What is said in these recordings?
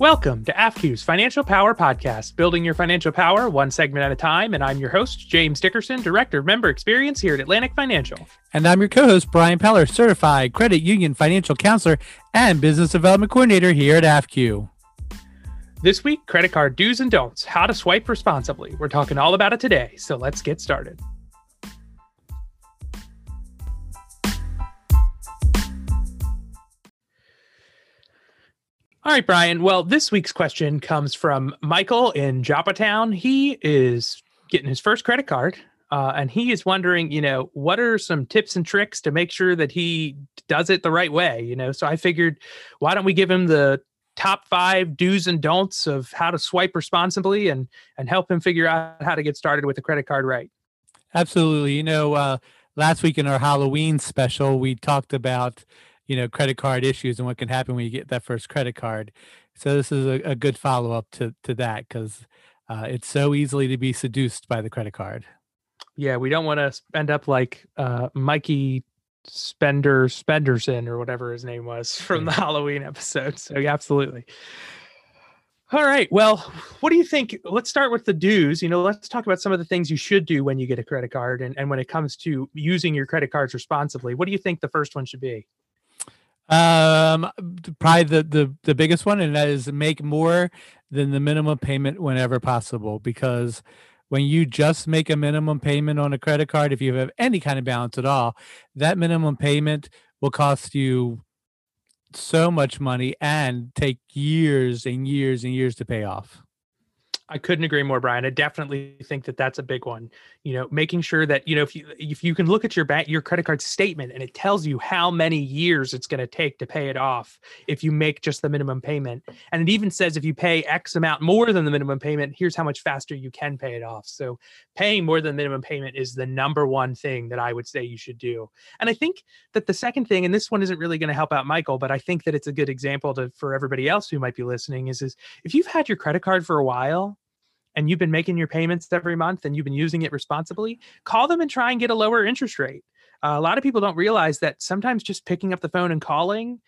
Welcome to AFQ's Financial Power Podcast, building your financial power one segment at a time. And I'm your host, James Dickerson, Director of Member Experience here at Atlantic Financial. And I'm your co-host, Brian Peller, Certified Credit Union Financial Counselor and Business Development Coordinator here at AFQ. This week, credit card do's and don'ts, how to swipe responsibly. We're talking all about it today, so let's get started. All right, Brian. Well, this week's question comes from Michael in Joppa Town. He is getting his first credit card, and he is wondering, what are some tips and tricks to make sure that he does it the right way? So I figured, why don't we give him the top 5 do's and don'ts of how to swipe responsibly and help him figure out how to get started with the credit card right? Absolutely. Last week in our Halloween special, we talked about credit card issues and what can happen when you get that first credit card. So this is a good follow-up to that, because it's so easily to be seduced by the credit card. Yeah, we don't want to end up like Mikey Spenderson or whatever his name was from the Halloween episode. So yeah, absolutely. All right. Well, what do you think? Let's start with the do's. Let's talk about some of the things you should do when you get a credit card and when it comes to using your credit cards responsibly. What do you think the first one should be? Probably the biggest one, and that is make more than the minimum payment whenever possible, because when you just make a minimum payment on a credit card, if you have any kind of balance at all, that minimum payment will cost you so much money and take years and years and years to pay off. I couldn't agree more, Brian. I definitely think that that's a big one. Making sure that, if you can look at your credit card statement and it tells you how many years it's going to take to pay it off if you make just the minimum payment. And it even says if you pay X amount more than the minimum payment, here's how much faster you can pay it off. So paying more than the minimum payment is the number one thing that I would say you should do. And I think that the second thing, and this one isn't really going to help out Michael, but I think that it's a good example for everybody else who might be listening, is if you've had your credit card for a while, and you've been making your payments every month and you've been using it responsibly, call them and try and get a lower interest rate. A lot of people don't realize that sometimes just picking up the phone and calling,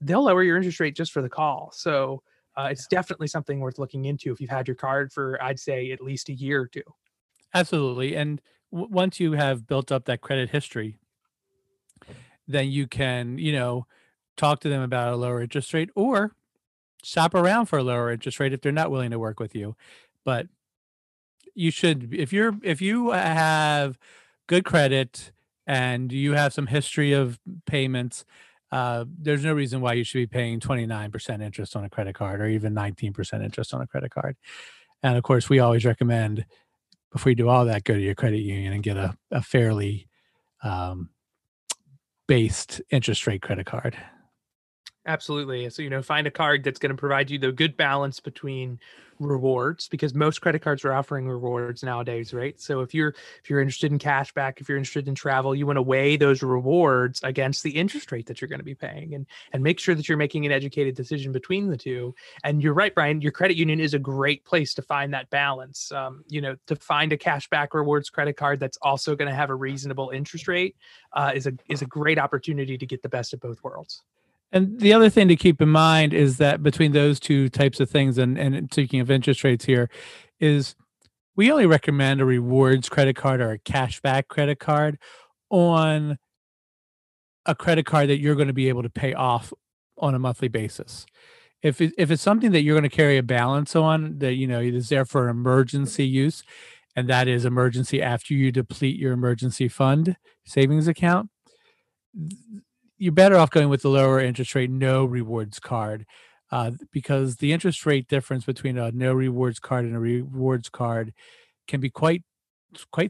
they'll lower your interest rate just for the call. So it's definitely something worth looking into if you've had your card for, I'd say, at least a year or two. Absolutely. And once you have built up that credit history, then you can, talk to them about a lower interest rate or shop around for a lower interest rate if they're not willing to work with you. But you should, if you have good credit and you have some history of payments, there's no reason why you should be paying 29% interest on a credit card or even 19% interest on a credit card. And of course, we always recommend, before you do all that, go to your credit union and get a fairly based interest rate credit card. Absolutely. So, find a card that's going to provide you the good balance between rewards, because most credit cards are offering rewards nowadays, right? So if you're interested in cash back, if you're interested in travel, you want to weigh those rewards against the interest rate that you're going to be paying and make sure that you're making an educated decision between the two. And you're right, Brian, your credit union is a great place to find that balance. To find a cash back rewards credit card that's also going to have a reasonable interest rate is a great opportunity to get the best of both worlds. And the other thing to keep in mind is that between those two types of things, and speaking of interest rates here, is we only recommend a rewards credit card or a cashback credit card on a credit card that you're going to be able to pay off on a monthly basis. If it's something that you're going to carry a balance on that, is there for emergency use, and that is emergency after you deplete your emergency fund savings account, you're better off going with the lower interest rate, no rewards card, because the interest rate difference between a no rewards card and a rewards card can be quite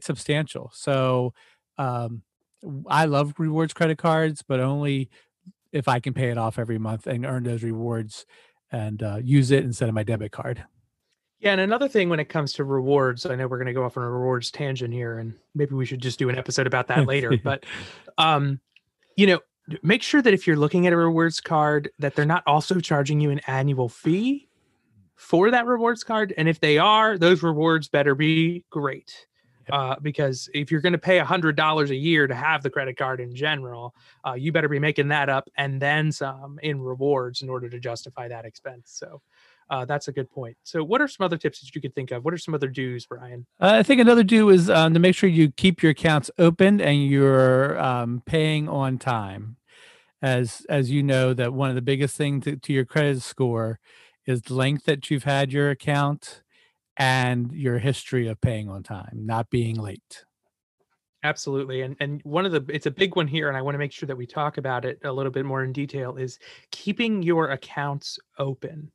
substantial. So I love rewards credit cards, but only if I can pay it off every month and earn those rewards and use it instead of my debit card. Yeah. And another thing when it comes to rewards, I know we're going to go off on a rewards tangent here, and maybe we should just do an episode about that later, but make sure that if you're looking at a rewards card, that they're not also charging you an annual fee for that rewards card. And if they are, those rewards better be great. Because if you're going to pay $100 a year to have the credit card in general, you better be making that up and then some in rewards in order to justify that expense. So That's a good point. So what are some other tips that you could think of? What are some other do's, Brian? I think another do is to make sure you keep your accounts open and you're paying on time. As you know, that one of the biggest things to your credit score is the length that you've had your account and your history of paying on time, not being late. Absolutely. And one of the, it's a big one here, and I want to make sure that we talk about it a little bit more in detail, is keeping your accounts open.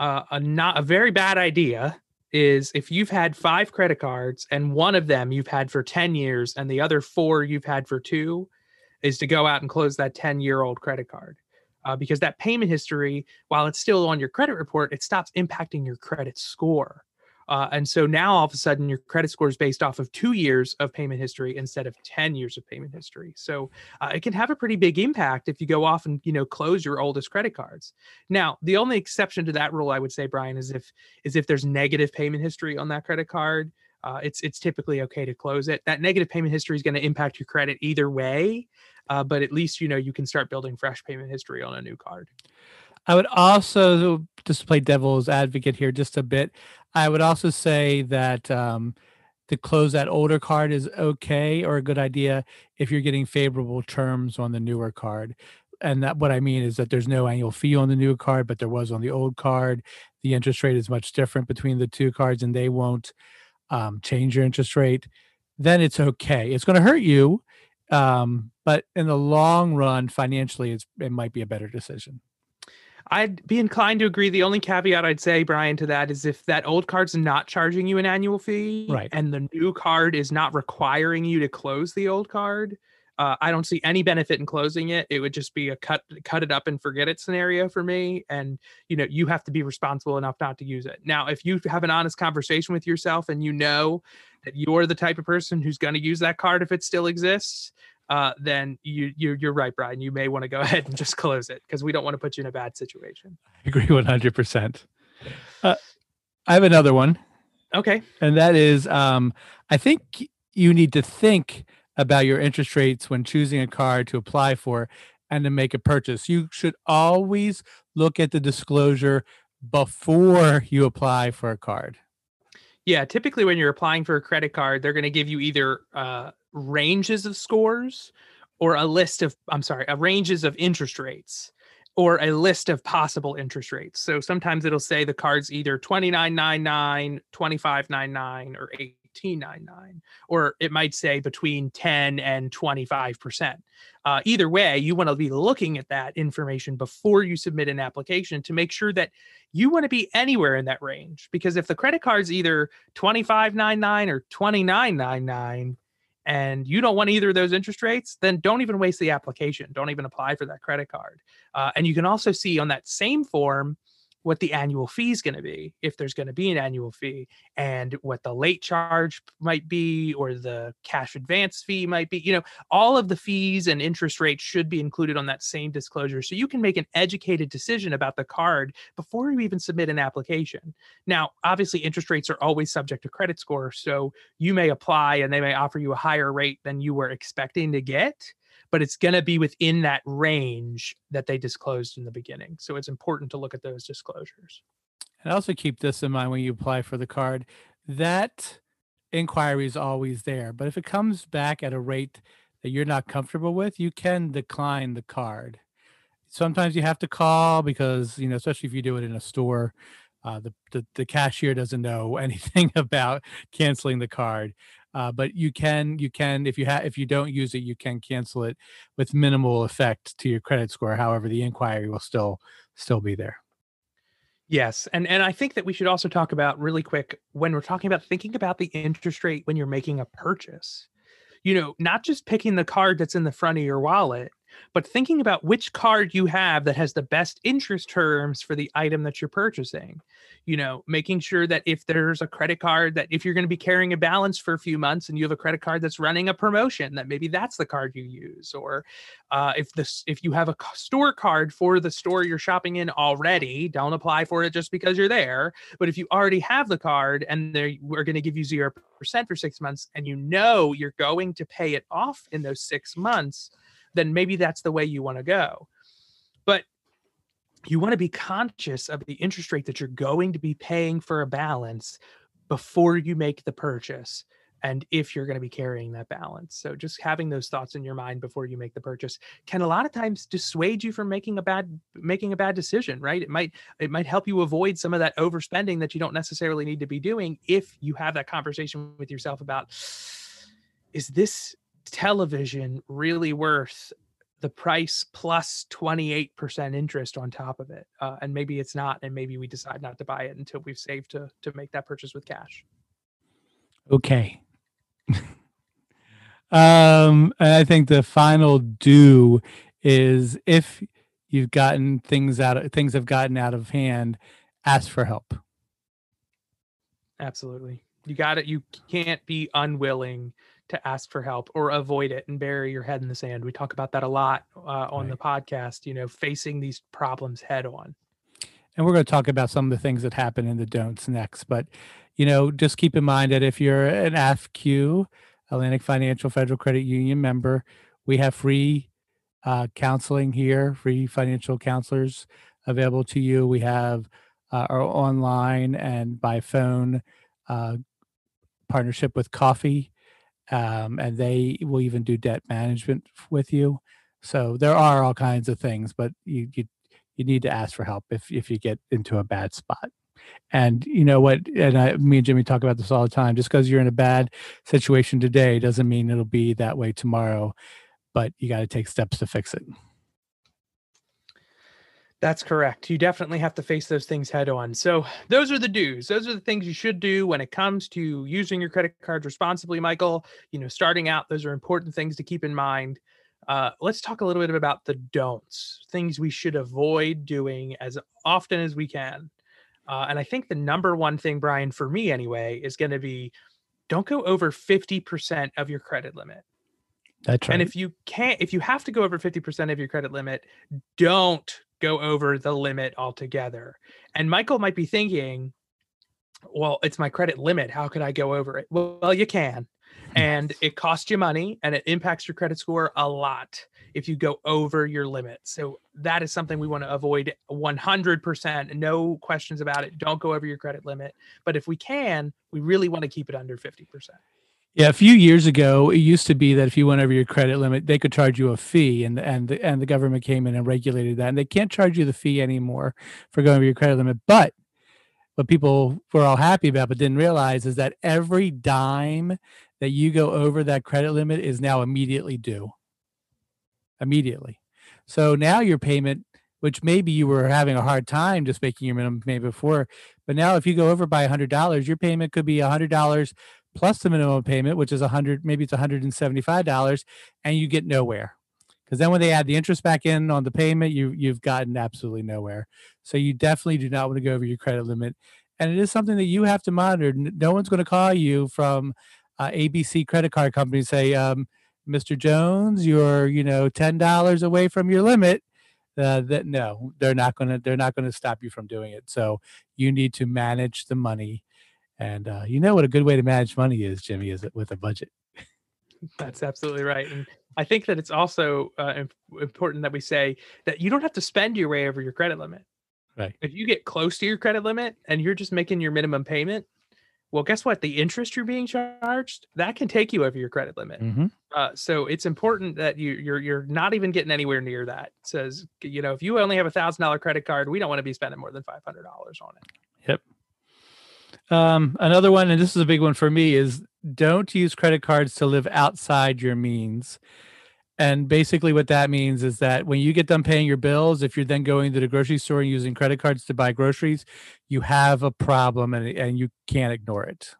A very bad idea is if you've had 5 credit cards and one of them you've had for 10 years and the other 4 you've had for 2, is to go out and close that 10-year-old credit card. Because that payment history, while it's still on your credit report, it stops impacting your credit score. And so now all of a sudden your credit score is based off of 2 years of payment history instead of 10 years of payment history. So it can have a pretty big impact if you go off and, you know, close your oldest credit cards. Now, the only exception to that rule, I would say, Brian, is if there's negative payment history on that credit card, it's typically okay to close it. That negative payment history is going to impact your credit either way. But at least, you know, you can start building fresh payment history on a new card. I would also, just to play devil's advocate here just a bit, I would also say that to close that older card is okay or a good idea if you're getting favorable terms on the newer card. And that what I mean is that there's no annual fee on the new card, but there was on the old card. The interest rate is much different between the two cards, and they won't change your interest rate. Then it's okay. It's going to hurt you. But in the long run, financially, it might be a better decision. I'd be inclined to agree. The only caveat I'd say, Brian, to that is if that old card's not charging you an annual fee, right, and the new card is not requiring you to close the old card, I don't see any benefit in closing it. It would just be a cut it up and forget it scenario for me. And, you know, you have to be responsible enough not to use it. Now, if you have an honest conversation with yourself and you know that you're the type of person who's going to use that card if it still exists, then you're right, Brian. You may want to go ahead and just close it because we don't want to put you in a bad situation. I agree 100%. I have another one. Okay. And that is, I think you need to think about your interest rates when choosing a card to apply for and to make a purchase. You should always look at the disclosure before you apply for a card. Yeah, typically when you're applying for a credit card, they're going to give you either ranges of scores or ranges of interest rates or a list of possible interest rates. So sometimes it'll say the card's either 29.99, 25.99, or 18.99, or it might say between 10 and 25%. Either way, you want to be looking at that information before you submit an application to make sure that you want to be anywhere in that range. Because if the credit card's either 25.99 or 29.99, and you don't want either of those interest rates, then don't even waste the application. Don't even apply for that credit card. And you can also see on that same form what the annual fee is going to be, if there's going to be an annual fee, and what the late charge might be, or the cash advance fee might be. You know, all of the fees and interest rates should be included on that same disclosure. So you can make an educated decision about the card before you even submit an application. Now, obviously, interest rates are always subject to credit score. So you may apply and they may offer you a higher rate than you were expecting to get, but it's going to be within that range that they disclosed in the beginning. So it's important to look at those disclosures. And also keep this in mind when you apply for the card, that inquiry is always there. But if it comes back at a rate that you're not comfortable with, you can decline the card. Sometimes you have to call because, you know, especially if you do it in a store, the cashier doesn't know anything about canceling the card. But you can if you don't use it, you can cancel it with minimal effect to your credit score. However, the inquiry will still be there. Yes, and I think that we should also talk about really quick when we're talking about thinking about the interest rate when you're making a purchase. You know, not just picking the card that's in the front of your wallet, but thinking about which card you have that has the best interest terms for the item that you're purchasing. You know, making sure that if there's a credit card that if you're going to be carrying a balance for a few months and you have a credit card that's running a promotion, that maybe that's the card you use. Or if you have a store card for the store you're shopping in already, don't apply for it just because you're there. But if you already have the card and we're going to give you 0% for 6 months and you know you're going to pay it off in those 6 months, then maybe that's the way you want to go. But you want to be conscious of the interest rate that you're going to be paying for a balance before you make the purchase, and if you're going to be carrying that balance. So just having those thoughts in your mind before you make the purchase can a lot of times dissuade you from making a bad decision, right? It might help you avoid some of that overspending that you don't necessarily need to be doing if you have that conversation with yourself about, is this television really worth the price plus 28% interest on top of it? And maybe it's not, and maybe we decide not to buy it until we've saved to make that purchase with cash. Okay. I think the final do is, if you've gotten things have gotten out of hand, ask for help. Absolutely. You got it. You can't be unwilling to ask for help or avoid it and bury your head in the sand. We talk about that a lot on the podcast, facing these problems head on. And we're going to talk about some of the things that happen in the don'ts next, but just keep in mind that if you're an AFQ, Atlantic Financial Federal Credit Union member, we have free counseling here, free financial counselors available to you. We have our online and by phone partnership with Coffee, and they will even do debt management with you. So there are all kinds of things, but you need to ask for help if you get into a bad spot. And you know what? And me and Jimmy talk about this all the time. Just because you're in a bad situation today doesn't mean it'll be that way tomorrow, but you got to take steps to fix it. That's correct. You definitely have to face those things head on. So those are the do's. Those are the things you should do when it comes to using your credit cards responsibly, Michael. Starting out, those are important things to keep in mind. Let's talk a little bit about the don'ts, things we should avoid doing as often as we can. And I think the number one thing, Brian, for me anyway, is going to be, don't go over 50% of your credit limit. That's right. And if you have to go over 50% of your credit limit, don't go over the limit altogether. And Michael might be thinking, well, it's my credit limit. How could I go over it? Well, you can. And it costs you money, and it impacts your credit score a lot if you go over your limit. So that is something we want to avoid 100%. No questions about it. Don't go over your credit limit. But if we can, we really want to keep it under 50%. Yeah, a few years ago, it used to be that if you went over your credit limit, they could charge you a fee, and the government came in and regulated that. And they can't charge you the fee anymore for going over your credit limit. But what people were all happy about but didn't realize is that every dime that you go over that credit limit is now immediately due. Immediately. So now your payment, which maybe you were having a hard time just making your minimum payment before, but now if you go over by $100, your payment could be $100 plus the minimum payment, which is $100, maybe it's $175, and you get nowhere. Because then when they add the interest back in on the payment, you've gotten absolutely nowhere. So you definitely do not want to go over your credit limit. And it is something that you have to monitor. No one's going to call you from ABC credit card company and say, Mr. Jones, you're $10 away from your limit. No, they're not going to stop you from doing it. So you need to manage the money. And what a good way to manage money is, Jimmy, is it with a budget? That's absolutely right. And I think that it's also important that we say that you don't have to spend your way over your credit limit. Right. If you get close to your credit limit and you're just making your minimum payment, well, guess what? The interest you're being charged, that can take you over your credit limit. Mm-hmm. So it's important that you're not even getting anywhere near that. It says, if you only have $1,000 credit card, we don't want to be spending more than $500 on it. Yep. Another one, and this is a big one for me, is don't use credit cards to live outside your means. And basically what that means is that when you get done paying your bills, if you're then going to the grocery store and using credit cards to buy groceries, you have a problem and you can't ignore it.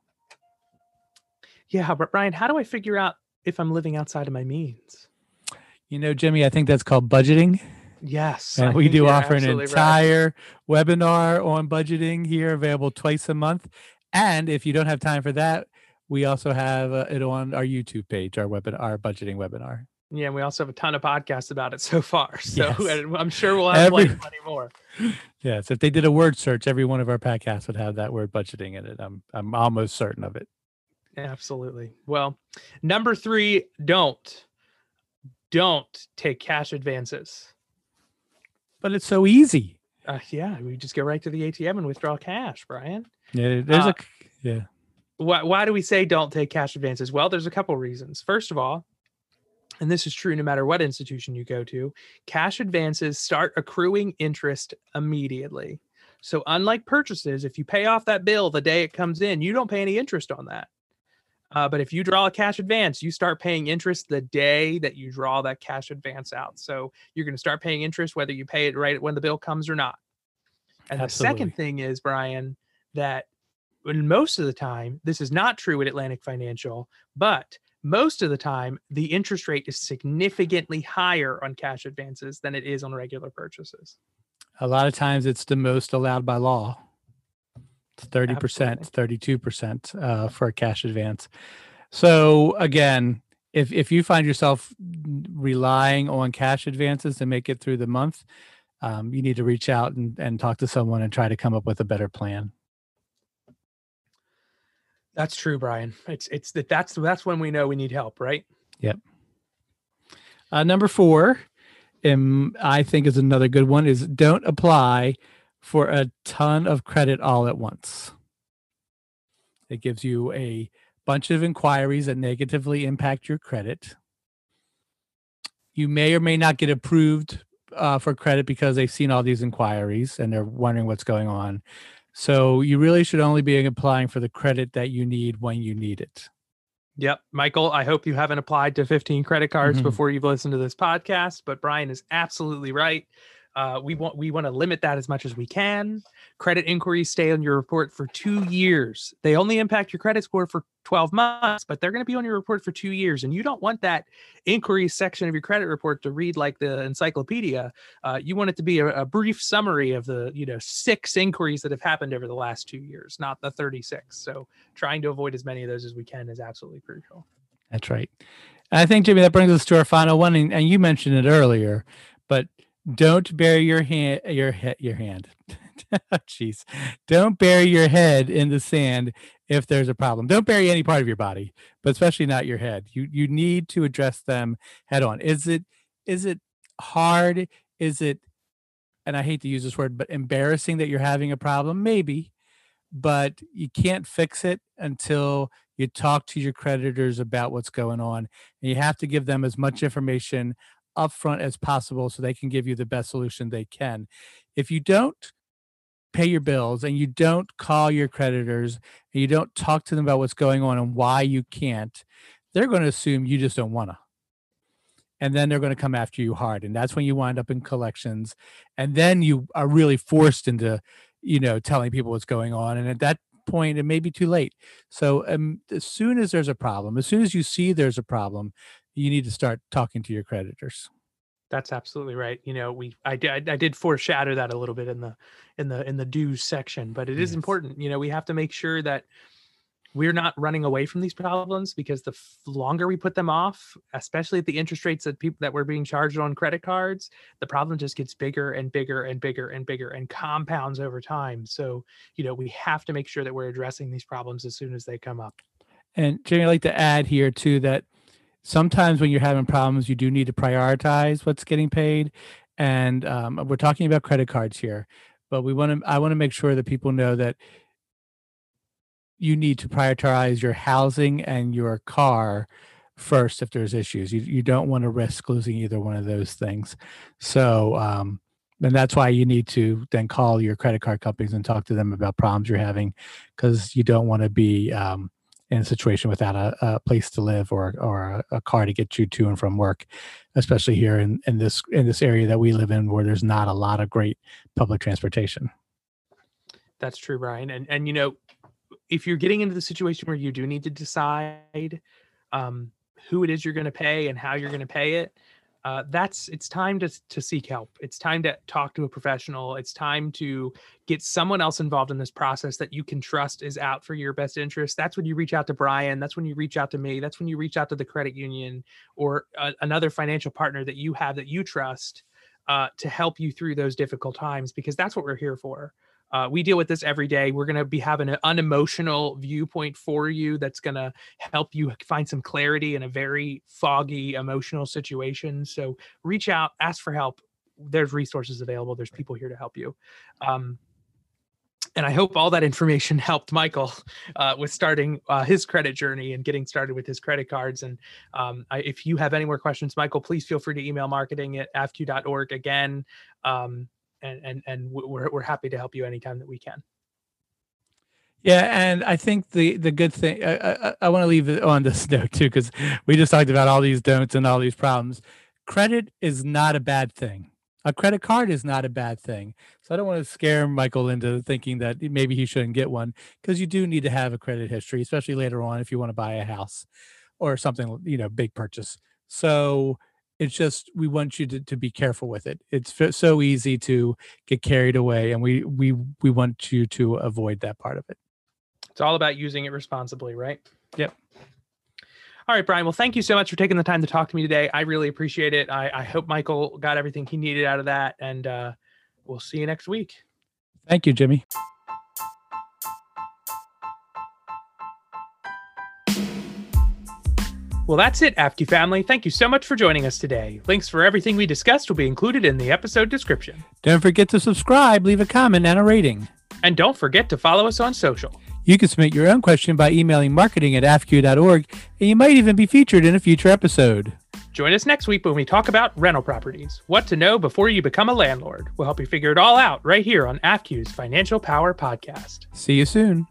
Yeah, but Brian, how do I figure out if I'm living outside of my means? Jimmy, I think that's called budgeting. Yes. And we do offer an entire webinar on budgeting here, available twice a month. And if you don't have time for that, we also have it on our YouTube page, our budgeting webinar. Yeah, and we also have a ton of podcasts about it so far. So yes. I'm sure we'll have plenty more. Yes, if they did a word search, every one of our podcasts would have that word budgeting in it. I'm almost certain of it. Absolutely. Well, number 3, don't take cash advances. But it's so easy. Yeah, we just go right to the ATM and withdraw cash, Brian. Yeah, there's Why do we say don't take cash advances? Well, there's a couple reasons. First of all, and this is true no matter what institution you go to, cash advances start accruing interest immediately. So unlike purchases, if you pay off that bill the day it comes in, you don't pay any interest on that. But if you draw a cash advance, you start paying interest the day that you draw that cash advance out. So you're going to start paying interest whether you pay it right when the bill comes or not. And Absolutely. The second thing is, Brian, that most of the time, this is not true at Atlantic Financial, but most of the time, the interest rate is significantly higher on cash advances than it is on regular purchases. A lot of times it's the most allowed by law. It's 30%, 32% for a cash advance. So again, if you find yourself relying on cash advances to make it through the month, you need to reach out and talk to someone and try to come up with a better plan. That's true, Brian. That's when we know we need help, right? Yep. Number 4, I think is another good one, is don't apply for a ton of credit all at once. It gives you a bunch of inquiries that negatively impact your credit. You may or may not get approved for credit because they've seen all these inquiries and they're wondering what's going on. So you really should only be applying for the credit that you need when you need it. Yep. Michael, I hope you haven't applied to 15 credit cards before you've listened to this podcast, but Brian is absolutely right. We want to limit that as much as we can. Credit inquiries stay on your report for 2 years. They only impact your credit score for 12 months, but they're going to be on your report for 2 years. And you don't want that inquiry section of your credit report to read like the encyclopedia. You want it to be a brief summary of the 6 inquiries that have happened over the last 2 years, not the 36. So trying to avoid as many of those as we can is absolutely crucial. That's right. And I think, Jimmy, that brings us to our final one. And you mentioned it earlier, but don't bury your hand. Jeez. Don't bury your head in the sand if there's a problem. Don't bury any part of your body, but especially not your head. You need to address them head on. Is it hard? Is it, and I hate to use this word, but embarrassing that you're having a problem? Maybe, but you can't fix it until you talk to your creditors about what's going on. And you have to give them as much information upfront as possible so they can give you the best solution they can. If you don't pay your bills and you don't call your creditors and you don't talk to them about what's going on and why you can't, they're going to assume you just don't want to. And then they're going to come after you hard. And that's when you wind up in collections. And then you are really forced into, telling people what's going on. And at that point, it may be too late. So as soon as there's a problem, as soon as you see there's a problem, you need to start talking to your creditors. That's absolutely right. I did foreshadow that a little bit in the dues section, but it is important. We have to make sure that we're not running away from these problems, because the longer we put them off, especially at the interest rates that we're being charged on credit cards, the problem just gets bigger and bigger and bigger and bigger and compounds over time. So, we have to make sure that we're addressing these problems as soon as they come up. And Jamie, I'd like to add here too that sometimes when you're having problems, you do need to prioritize what's getting paid. And we're talking about credit cards here, but I want to make sure that people know that you need to prioritize your housing and your car first if there's issues. You don't want to risk losing either one of those things. So, and that's why you need to then call your credit card companies and talk to them about problems you're having, because you don't want to be in a situation without a place to live or a car to get you to and from work, especially here in this area that we live in, where there's not a lot of great public transportation. That's true, Brian. And if you're getting into the situation where you do need to decide who it is you're going to pay and how you're going to pay it, it's time to seek help. It's time to talk to a professional. It's time to get someone else involved in this process that you can trust is out for your best interest. That's when you reach out to Brian. That's when you reach out to me. That's when you reach out to the credit union or another financial partner that you have that you trust to help you through those difficult times, because that's what we're here for. We deal with this every day. We're going to be having an unemotional viewpoint for you that's going to help you find some clarity in a very foggy, emotional situation. So reach out, ask for help, there's resources available. There's people here to help you. And I hope all that information helped Michael with starting his credit journey and getting started with his credit cards. And if you have any more questions, Michael, please feel free to email marketing@afq.org again. And we're happy to help you anytime that we can. Yeah, and I think the good thing, I want to leave it on this note too, because we just talked about all these don'ts and all these problems. Credit is not a bad thing. A credit card is not a bad thing. So I don't want to scare Michael into thinking that maybe he shouldn't get one, because you do need to have a credit history, especially later on if you want to buy a house or something, you know, big purchase. So it's just, we want you to be careful with it. It's so easy to get carried away, and we want you to avoid that part of it. It's all about using it responsibly, right? Yep. All right, Brian. Well, thank you so much for taking the time to talk to me today. I really appreciate it. I hope Michael got everything he needed out of that, and we'll see you next week. Thank you, Jimmy. Well, that's it, AFQ family. Thank you so much for joining us today. Links for everything we discussed will be included in the episode description. Don't forget to subscribe, leave a comment, and a rating. And don't forget to follow us on social. You can submit your own question by emailing marketing@afq.org, and you might even be featured in a future episode. Join us next week when we talk about rental properties, what to know before you become a landlord. We'll help you figure it all out right here on AFQ's Financial Power Podcast. See you soon.